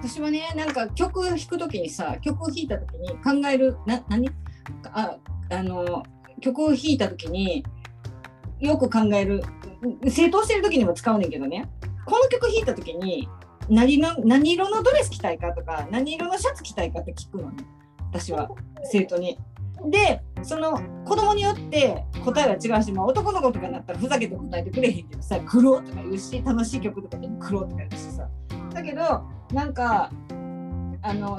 私はね、なんか曲弾くときにさ、曲を弾いたときに考える、曲を弾いたときによく考える、整頓してるときにも使うねんけどね、この曲弾いたときに何色のドレス着たいかとか、何色のシャツ着たいかって聞くのね、私は生徒に。で、その子供によって答えは違うし、まあ、男の子とかになったらふざけて答えてくれへんけどさ、苦労とか言うし、楽しい曲とかでも苦労とか言うしさ、だけどなんか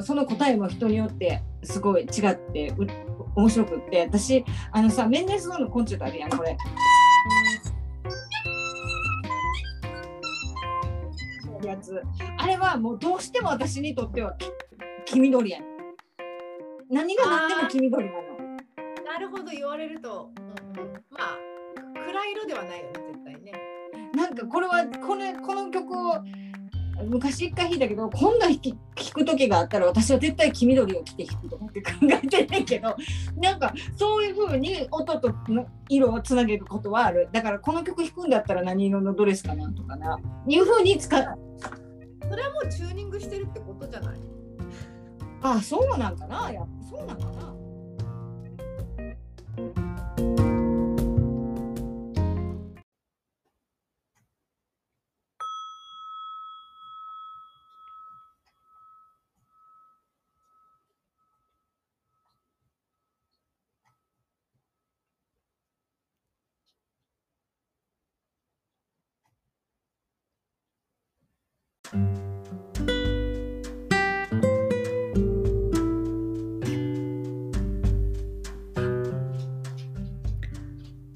その答えも人によってすごい違って面白くって、私さ、メンデスのコンチュートあるやん、これやつ、あれはもうどうしても私にとっては黄緑やん、何がなっても黄緑なの。なるほど、言われると、うん、まあ暗い色ではないよね、絶対ね。なんかこれはこの曲を昔一回弾いたけど、今度弾く時があったら私は絶対黄緑を着て弾くと思って考えてないけど、なんかそういう風に音と色をつなげることはある。だからこの曲弾くんだったら何色のドレスかなとかな、いう風に使う。それはもうチューニングしてるってことじゃない？ああ、そうなんかな、やっぱそうなんかな。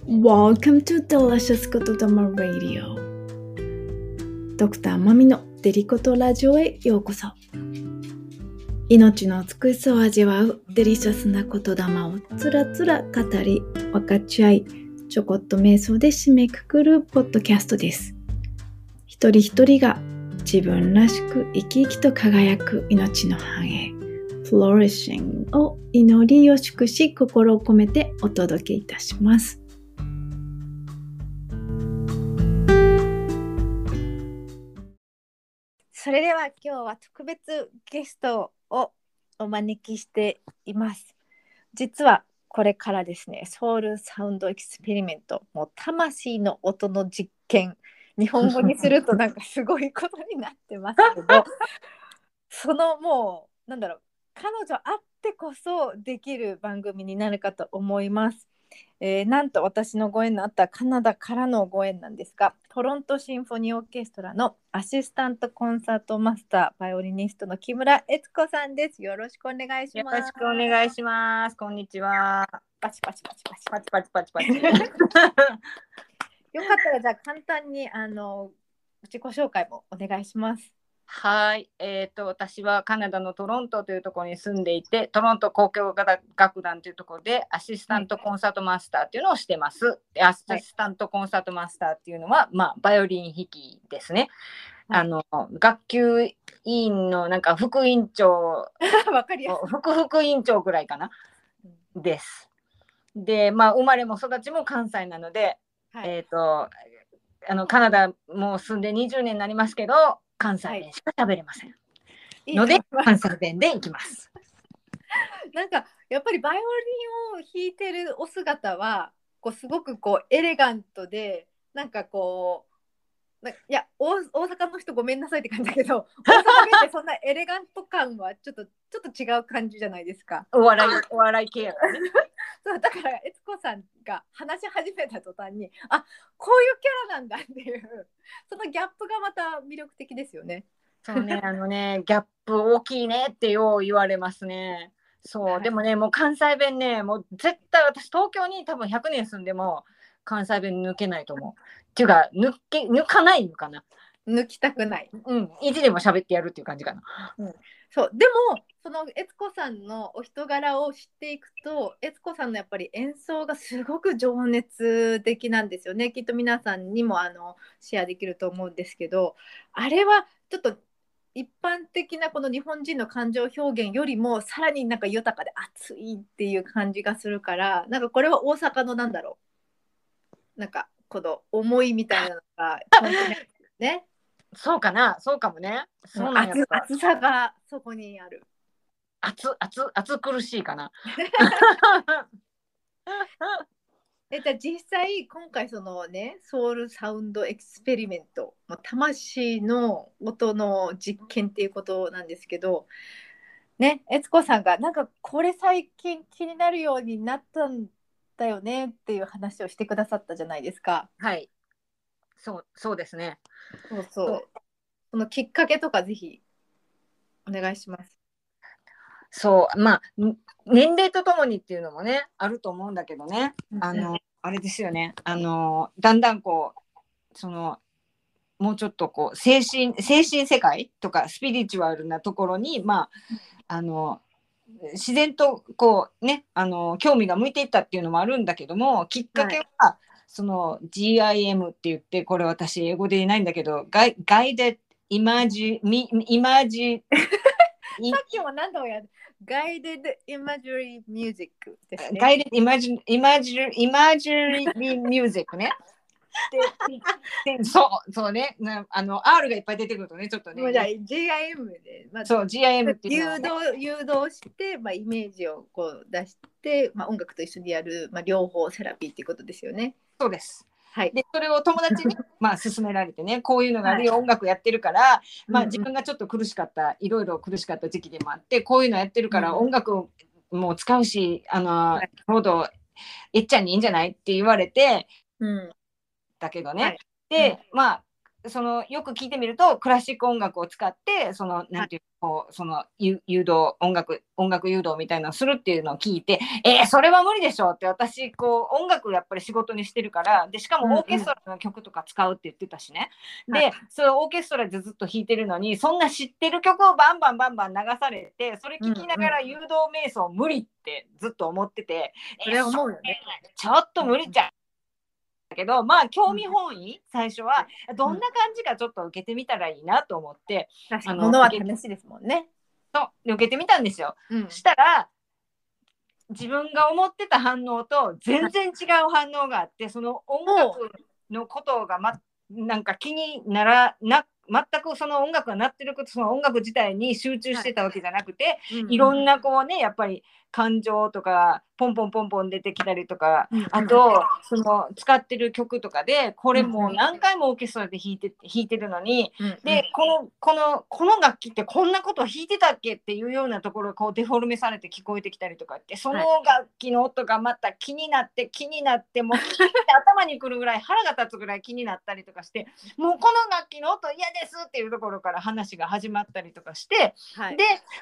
Welcome to Delicious Kotodama Radio。 ドクターマミのデリコトラジオへようこそ。命の美しさを味わうデリシャスな言霊をつらつら語り、分かち合い、ちょこっと瞑想で締めくくるポッドキャストです。一人一人が自分らしく生き生きと輝く命の繁栄、フローリッシングを祈りよしくし、心を込めてお届けいたします。それでは今日は特別ゲストをお招きしています。実はこれからですね、ソウルサウンドエクスペリメント、もう魂の音の実験、日本語にするとなんかすごいことになってますけど、そのもうなんだろう、彼女あってこそできる番組になるかと思います。なんと私のご縁のあったカナダからのご縁なんですが、トロントシンフォニーオーケストラのアシスタントコンサートマスター、バイオリニストの木村悦子さんです。よろしくお願いします。よろしくお願いします。こんにちは。パチパチパチパチパチパチパチパチよかったら、じゃあ簡単に自己紹介もお願いします。はい、私はカナダのトロントというところに住んでいて、トロント交響楽団というところでアシスタントコンサートマスターっていうのをしてます、はい、でアシスタントコンサートマスターっていうのは、まあ、バイオリン弾きですね、はい、学級委員のなんか副委員長わかりやすい、副委員長ぐらいかなです。で、まあ、生まれも育ちも関西なので、はい、カナダもう住んで20年になりますけど、関西弁しか喋れません、はい、ので関西弁でいきますなんかやっぱりバイオリンを弾いてるお姿はこうすごくこうエレガントで、なんかこういや 大阪の人ごめんなさいって感じだけど、大阪弁ってそんなエレガント感はちょっと違う感じじゃないですか。お笑い系やからねそうだから悦子さんが話し始めた途端に、あ、こういうキャラなんだっていう、そのギャップがまた魅力的ですよね。そうね、ギャップ大きいねってよう言われますね。そうでもね、もう関西弁ね、もう絶対私東京に多分100年住んでも関西弁抜けないと思うっていうか、抜かないのかな、抜きたくない、うん、意地でも喋ってやるっていう感じかな、うん、そう。でもその悦子さんのお人柄を知っていくと、悦子さんのやっぱり演奏がすごく情熱的なんですよね。きっと皆さんにもシェアできると思うんですけど、あれはちょっと一般的なこの日本人の感情表現よりもさらになんか豊かで熱いっていう感じがするから、なんかこれは大阪のなんだろう、なんかこの思いみたいなのがねそうかな、そうかもね。そうなんやった。暑さがそこにある。暑苦しいかな。じゃあ実際今回そのね、ソウルサウンドエクスペリメント、魂の音の実験っていうことなんですけどね、悦子さんがなんかこれ最近気になるようになったんだよねっていう話をしてくださったじゃないですか。はい、そうですね。そうそのきっかけとかぜひお願いします。そう年齢とともにっていうのもねあると思うんだけどね、あれですよね、だんだんこうそのもうちょっとこう精神世界とかスピリチュアルなところに自然とこうね興味が向いていったっていうのもあるんだけども、きっかけは、その GIM って言って、これ私英語で言えないんだけど、Guided Imagery さっきも何度もやる。Guided Imagery Music ですね。Guided Imagery Music ね。そうね、R がいっぱい出てくるとね、ちょっとね。GIM で、そう、GIM っていうのはね、誘導して、イメージをこう出して、音楽と一緒にやる、両方セラピーっていうことですよね。そうです。はい、でそれを友達に勧められてね、こういうのがあるよ、音楽やってるから、自分がちょっと苦しかった、いろいろ苦しかった時期でもあって、こういうのやってるから、音楽も使うし、ほどえっちゃんにいいんじゃないって言われて、だけどね、で、そのよく聞いてみると、クラシック音楽を使ってそのなんていうこうその誘導音楽誘導みたいなのをするっていうのを聞いて、それは無理でしょうって。私こう音楽をやっぱり仕事にしてるから、でしかもオーケストラの曲とか使うって言ってたしね、でそれオーケストラでずっと弾いてるのに、そんな知ってる曲をバンバン流されて、それ聞きながら誘導瞑想無理ってずっと思ってて、思うよね、ちょっと無理じゃんだけど、興味本位、最初はどんな感じかちょっと受けてみたらいいなと思って、物は楽しいですもんね。そう受けてみたんですよ、したら自分が思ってた反応と全然違う反応があって、その音楽のことが、なんか気にならな、全くその音楽が鳴ってること、その音楽自体に集中してたわけじゃなくて、いろんなこうね、やっぱり感情とかポンポン出てきたりとか、あとその使ってる曲とかで、これもう何回もオーケストラで弾いてるのに、でこの楽器ってこんなことを弾いてたっけっていうようなところがこうデフォルメされて聞こえてきたりとかって、その楽器の音がまた気になってもう頭にくるぐらい、腹が立つぐらい気になったりとかして、もうこの楽器の音嫌ですっていうところから話が始まったりとかして、で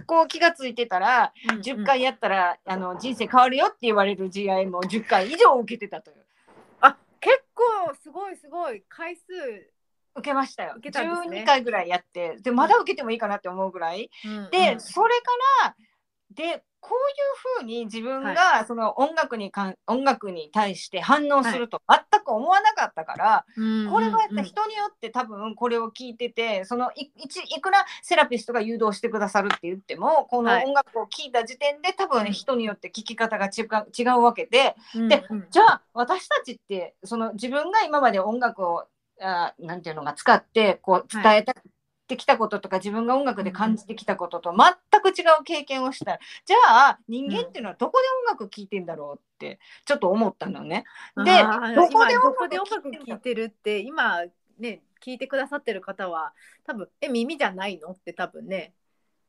こう気がついてたら、10回やったら人生変わるよって言われる GIM を10回以上受けてたという。結構すごい回数受けましたよ。受けたんですね。12回ぐらいやって、でまだ受けてもいいかなって思うぐらい、でそれからでこういう風に自分がその音楽に対して反応すると全く思わなかったから、これはやっぱ人によって多分これを聞いてて、その いくらセラピストが誘導してくださるって言っても、この音楽を聴いた時点で多分人によって聞き方が違うわけで、でじゃあ私たちってその自分が今まで音楽をなんていうのが使ってこう伝えたってきたこととか、自分が音楽で感じてきたことと全く違う経験をしたら、じゃあ人間っていうのはどこで音楽聴いてんだろうってちょっと思ったのね。でどこで音楽聴いてるって今ね聴いてくださってる方は多分耳じゃないのって多分ね。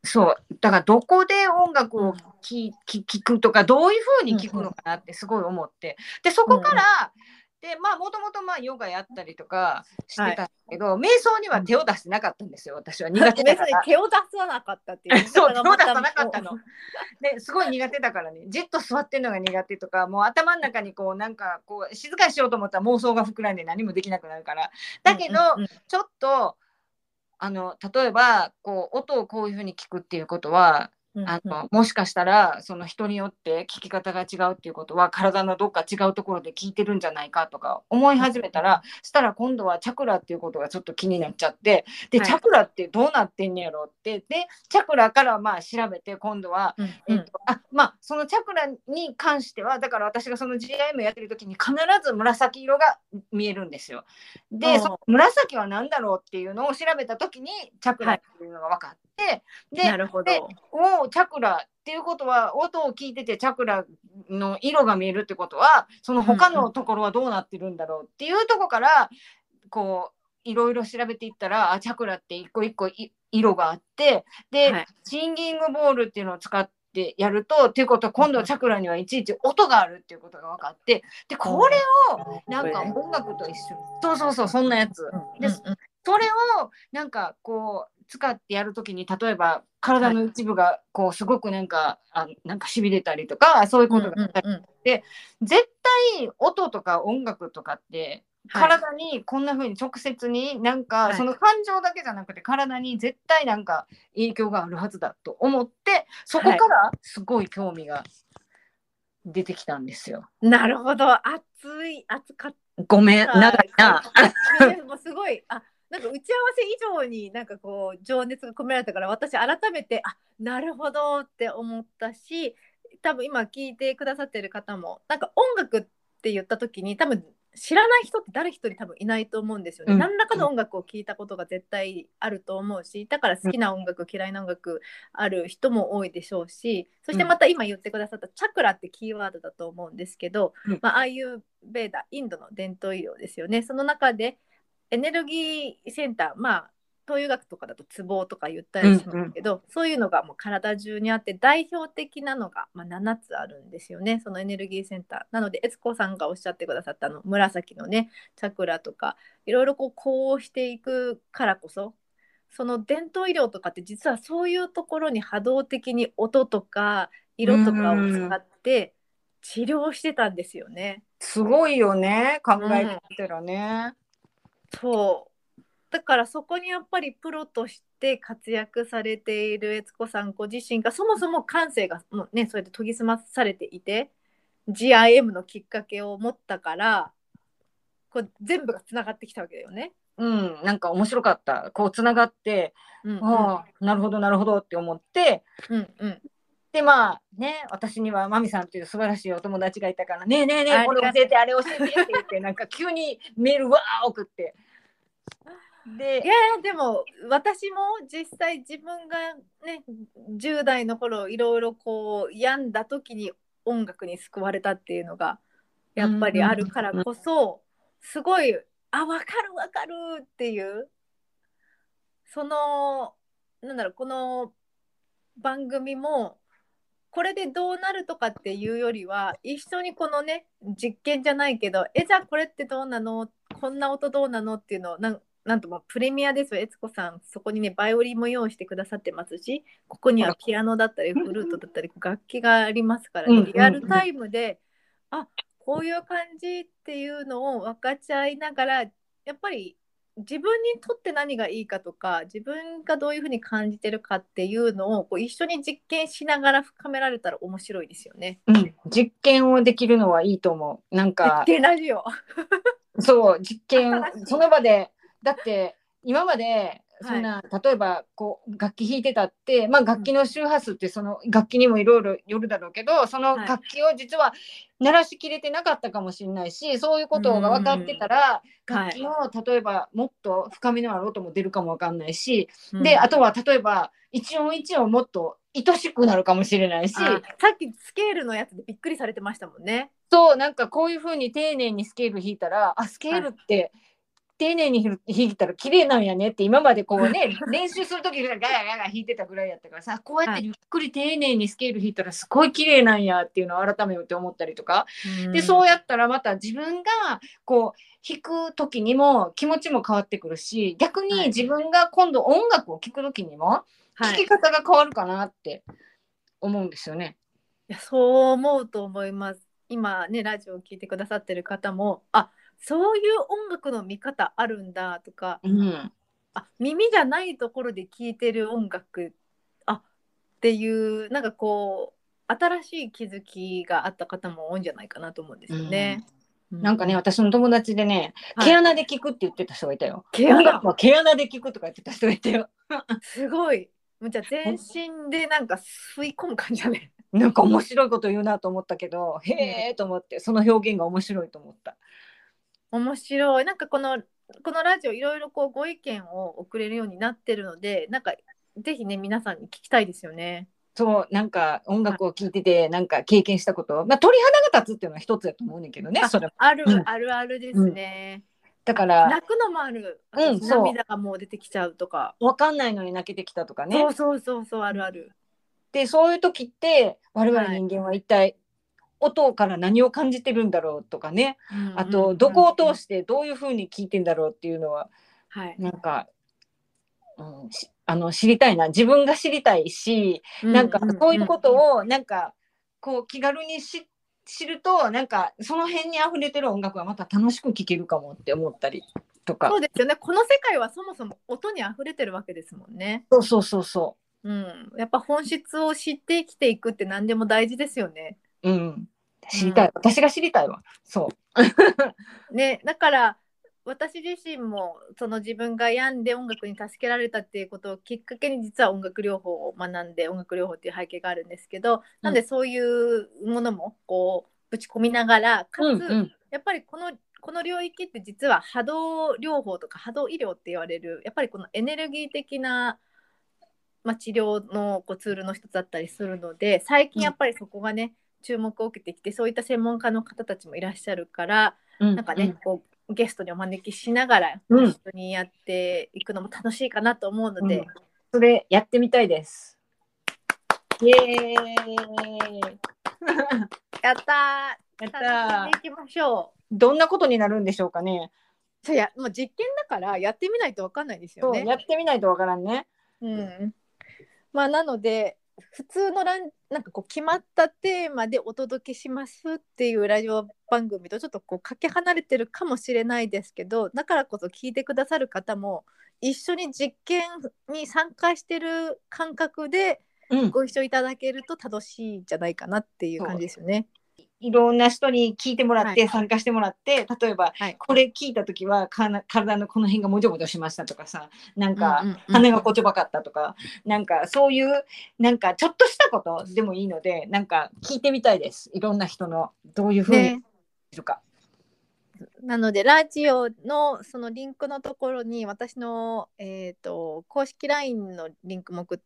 そうだからどこで音楽を聴くとか、どういう風に聴くのかなってすごい思って、でそこから、でもともとヨガやったりとかしてたけど、瞑想には手を出してなかったんですよ。私は苦手だから。手を出さなかったっていう。そう手を出さなかったの。ですごい苦手だからね。じっと座ってるのが苦手とか、もう頭の中にこうなんかこう静かにしようと思ったら妄想が膨らんで何もできなくなるから。だけど、ちょっと例えばこう音をこういうふうに聞くっていうことは。もしかしたらその人によって聞き方が違うっていうことは体のどっか違うところで聞いてるんじゃないかとか思い始めたら、したら今度はチャクラっていうことがちょっと気になっちゃって、でチャクラってどうなってんねやろって、でチャクラからまあ調べて、今度はそのチャクラに関してはだから私がその GIM やってる時に必ず紫色が見えるんですよ。でその紫は何だろうっていうのを調べた時にチャクラっていうのが分かって、でなるほど、チャクラっていうことは音を聞いててチャクラの色が見えるってことはその他のところはどうなってるんだろうっていうところからこういろいろ調べていったら、チャクラって一個一個色があって、で、はい、シンギングボールっていうのを使ってやるとっていうことは今度はチャクラにはいちいち音があるっていうことが分かって、でこれをなんか音楽と一緒、そうそうそう、そんなやつで、それをなんかこう使ってやるときに、例えば体の一部がこうすごくなんか、なんか痺れたりとかそういうことがあったりして、絶対音とか音楽とかって体にこんな風に直接になんか、その感情だけじゃなくて体に絶対なんか影響があるはずだと思って、そこからすごい興味が出てきたんですよ。なるほど、熱かった、ごめん長いなもうすごいなんか打ち合わせ以上になんかこう情熱が込められたから、私改めてなるほどって思ったし、多分今聞いてくださってる方もなんか音楽って言った時に多分知らない人って誰一人多分いないと思うんですよね、何らかの音楽を聴いたことが絶対あると思うし、だから好きな音楽、嫌いな音楽ある人も多いでしょうし、そしてまた今言ってくださったチャクラってキーワードだと思うんですけど、アーユーベーダ、インドの伝統医療ですよね。その中でエネルギーセンター、東洋医学とかだとツボとか言ったりするんだけど、そういうのがもう体中にあって、代表的なのが、7つあるんですよね、そのエネルギーセンターなので。悦子さんがおっしゃってくださった紫のねチャクラとかいろいろこうしていくからこそ、その伝統医療とかって実はそういうところに波動的に音とか色とかを使って治療してたんですよね。すごいよね、考えてみたらね。そうだからそこにやっぱりプロとして活躍されている悦子さんご自身がそもそも感性がもうね、それで研ぎ澄まされていて GIM のきっかけを持ったから、こう全部がつながってきたわけだよね。なんか面白かった、こうつながって、なるほどなるほどって思って、で私にはマミさんという素晴らしいお友達がいたから、ねえこれ教えてあれ教えてって言ってなんか急にメール送って、でいやでも私も実際自分がね10代の頃いろいろこう病んだ時に音楽に救われたっていうのがやっぱりあるからこそ、すごいわかるっていう、そのなんだろう、この番組もこれでどうなるとかっていうよりは、一緒にこのね実験じゃないけど、じゃあこれってどうなの、こんな音どうなのっていうのをなんとプレミアですよ、悦子さん。そこにねバイオリンも用意してくださってますし、ここにはピアノだったりフルートだったり楽器がありますからね、リアルタイムでこういう感じっていうのを分かち合いながら、やっぱり自分にとって何がいいかとか、自分がどういうふうに感じてるかっていうのをこう一緒に実験しながら深められたら面白いですよね。実験をできるのはいいと思う。なんか実験ラジオそう実験その場で、だって今までそんな、例えばこう楽器弾いてたって、楽器の周波数ってその楽器にもいろいろよるだろうけど、その楽器を実は鳴らしきれてなかったかもしれないし、そういうことが分かってたら、楽器の例えばもっと深みのある音も出るかも分かんないし、であとは例えば一音一音もっと愛しくなるかもしれないし、さっきスケールのやつでびっくりされてましたもんね。そう、なんかこういう風に丁寧にスケール弾いたら、スケールって、丁寧に弾いたら綺麗なんやねって、今までこうね練習する時ガヤガヤ弾いてたぐらいやったからさ、こうやってゆっくり丁寧にスケール弾いたらすごい綺麗なんやっていうのを改めて思ったりとか、でそうやったらまた自分がこう弾く時にも気持ちも変わってくるし、逆に自分が今度音楽を聴く時にも聴き方が変わるかなって思うんですよね。いやそう思うと思います。今ねラジオを聞いてくださってる方もそういう音楽の見方あるんだとか、耳じゃないところで聴いてる音楽っていう、なんかこう新しい気づきがあった方も多いんじゃないかなと思うんですよね、うん、なんかね、私の友達でね、はい、毛穴で聞くって言ってた人がいたよ。毛穴で聞くとか言ってた人がいたよすごい。じゃあ全身でなんか吸い込む感じだねなんか面白いこと言うなと思ったけど、へーと思って、その表現が面白いと思った。面白い。なんかこのラジオいろいろこうご意見を送れるようになってるので、なんかぜひね皆さんに聞きたいですよね。そう、なんか音楽を聴いてて、はい、なんか経験したこと、まあ、鳥肌が立つっていうのは一つだと思うんだけどね。それある、うん、あるあるですね、うん、だから泣くのもある、うん、涙がもう出てきちゃうとか、分かんないのに泣けてきたとかね。そうそうそうそう、あるある。でそういう時って我々人間は一体、はい、音から何を感じてるんだろうとかね、うんうん、あとどこを通してどういう風に聞いてんだろうっていうのは、はい、なんか、うん、知りたいな、自分が知りたいし、なんかそういうことをなんかこう気軽に知ると、なんかその辺にあふれてる音楽はまた楽しく聴けるかもって思ったりとか。そうですよね、この世界はそもそも音にあふれてるわけですもんね。そうそうそうそう、うん、やっぱ本質を知って生きていくって何でも大事ですよね。うん、知りたい、うん、私が知りたいわ。そうね、だから私自身もその自分が病んで音楽に助けられたっていうことをきっかけに、実は音楽療法を学んで、音楽療法っていう背景があるんですけど、なんでそういうものもこうぶち込みながら、かつ、うんうん、やっぱりこの領域って実は波動療法とか波動医療って言われる、やっぱりこのエネルギー的な、まあ、治療のこうツールの一つだったりするので、最近やっぱりそこがね注目を受けてきて、そういった専門家の方たちもいらっしゃるから、うん、なんかね、うん、こうゲストにお招きしながら一緒にやっていくのも楽しいかなと思うので、うん、それやってみたいです。イエーイやったー、やったー、楽しんでいきましょう。どんなことになるんでしょうかね。いや、もう実験だからやってみないと分かんないですよね。そう、やってみないと分からんね、うん、まあなので普通のなんかこう決まったテーマでお届けしますっていうラジオ番組とちょっとこうかけ離れてるかもしれないですけど、だからこそ聞いてくださる方も一緒に実験に参加してる感覚でご一緒いただけると楽しいんじゃないかなっていう感じですよね、うん、いろんな人に聞いてもらって参加してもらって、はい、例えば、はい、これ聞いた時は体のこの辺がもじょもじょしましたとかさ、なんか、うんうんうん、鼻がこちょばかったとか、なんかそういうなんかちょっとしたことでもいいので、なんか聞いてみたいです。いろんな人のどういうふうに、ね、かなのでラジオのそのリンクのところに私の、公式 LINE のリンクも送っ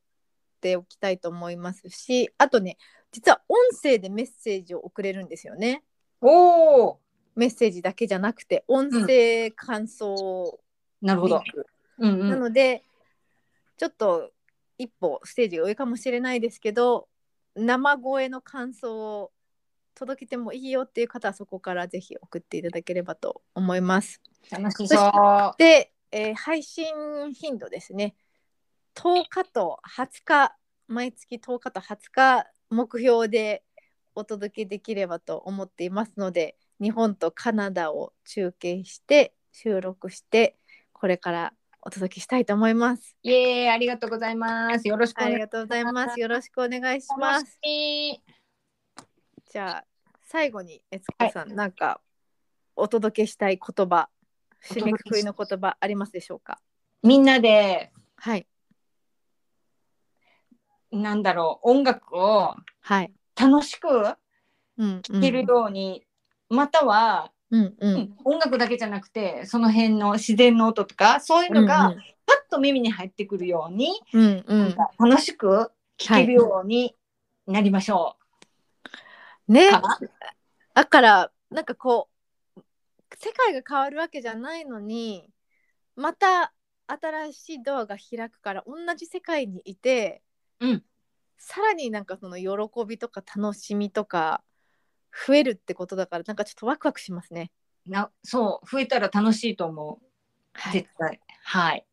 ておきたいと思いますし、あとね、実は音声でメッセージを送れるんですよね。おー、メッセージだけじゃなくて音声感想リンク、うん、なるほど、うんうん、なのでちょっと一歩ステージが上かもしれないですけど、生声の感想を届けてもいいよっていう方はそこからぜひ送っていただければと思います。楽しそう。そして、配信頻度ですね、10日と20日、毎月10日と20日目標でお届けできればと思っていますので、日本とカナダを中継して収録してこれからお届けしたいと思います。イエーイ、ありがとうございます。よろしくお願いします。ありがとうございます。よろしくお願いします。じゃあ最後に悦子さん、はい、なんかお届けしたい言葉、締めくくりの言葉ありますでしょうか。みんなで、はい、なんだろう、音楽を楽しく聴けるように、はい、うんうん、または、うんうん、音楽だけじゃなくてその辺の自然の音とかそういうのがパッと耳に入ってくるように、うんうん、なんか楽しく聴けるようになりましょう、はいね、だからなんかこう世界が変わるわけじゃないのに、また新しいドアが開くから、同じ世界にいて、うん、さらになんかその喜びとか楽しみとか増えるってことだから、なんかちょっとワクワクしますね。そう、増えたら楽しいと思う、はい、絶対、はい、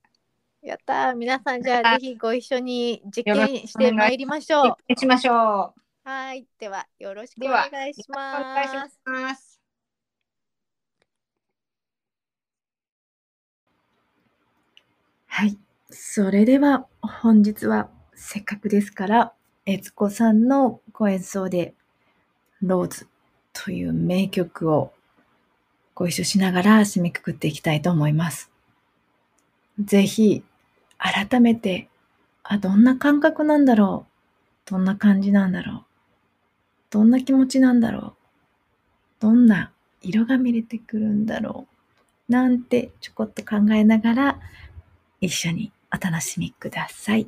やった。皆さんじゃあぜひご一緒に実験してまいりましょう。実験しましょう。はい、ではよろしくお願いします。はい、それでは本日はせっかくですから悦子さんのご演奏でローズという名曲をご一緒しながら締めくくっていきたいと思います。ぜひ改めて、どんな感覚なんだろう、どんな感じなんだろう、どんな気持ちなんだろう、どんな色が見れてくるんだろうなんてちょこっと考えながら一緒にお楽しみください。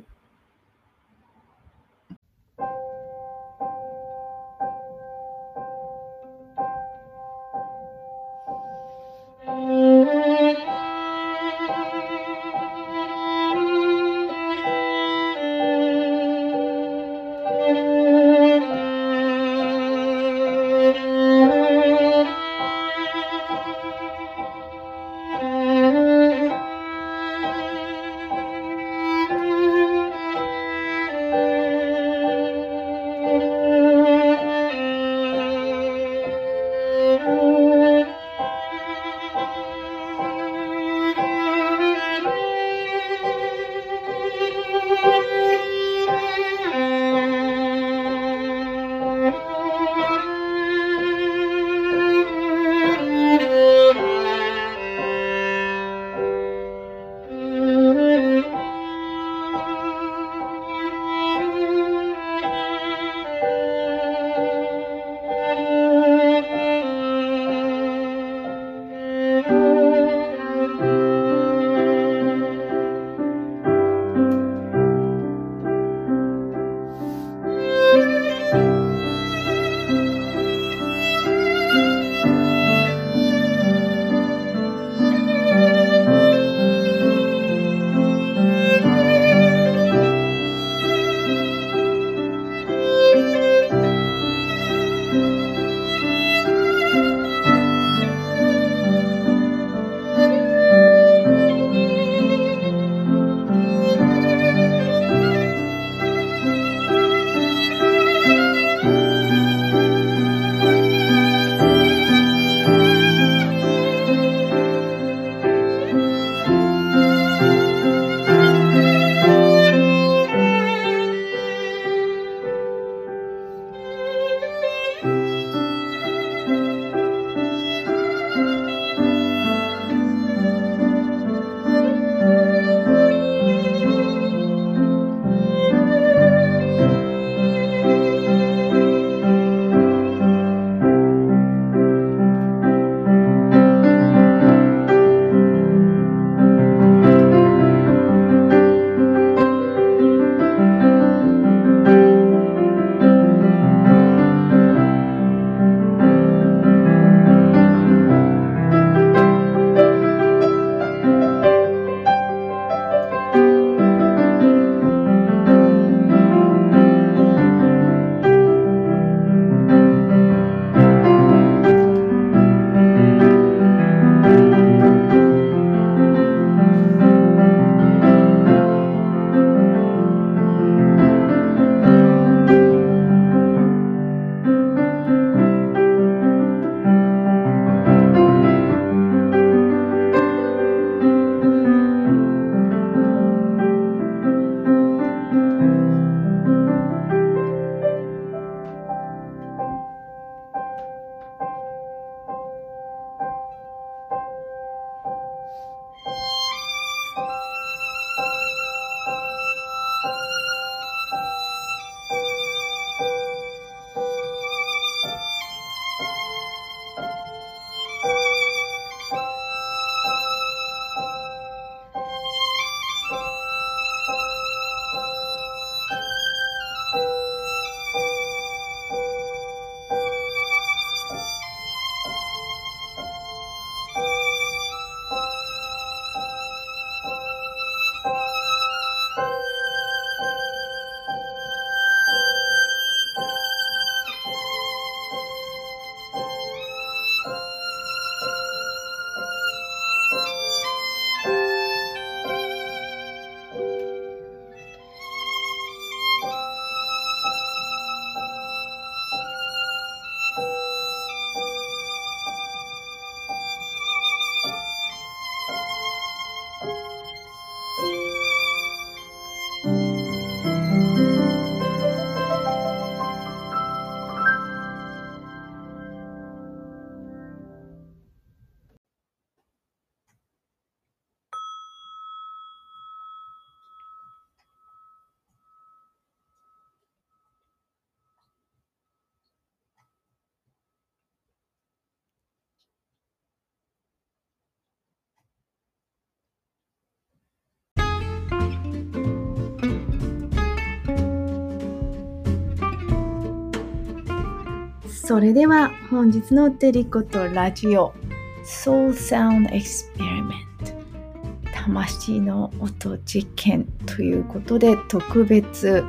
それでは本日のデリコとラジオソウルサウンドエクスペリメント魂の音実験ということで、特別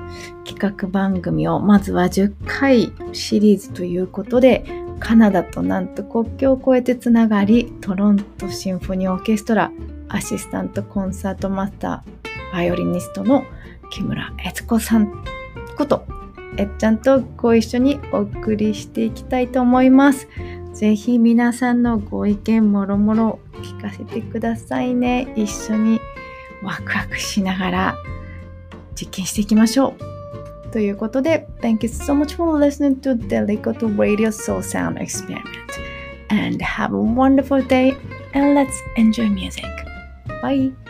企画番組をまずは10回シリーズということで、カナダとなんと国境を越えてつながり、トロントシンフォニーオーケストラアシスタントコンサートマスターバイオリニストの木村悦子さんことえっちゃんとご一緒にお送りしていきたいと思います。ぜひ皆さんのご意見もろもろ聞かせてくださいね。一緒にワクワクしながら実験していきましょう。ということで、Thank you so much for listening to Delicato Radio Soul Sound Experiment. And have a wonderful day. And let's enjoy music. Bye!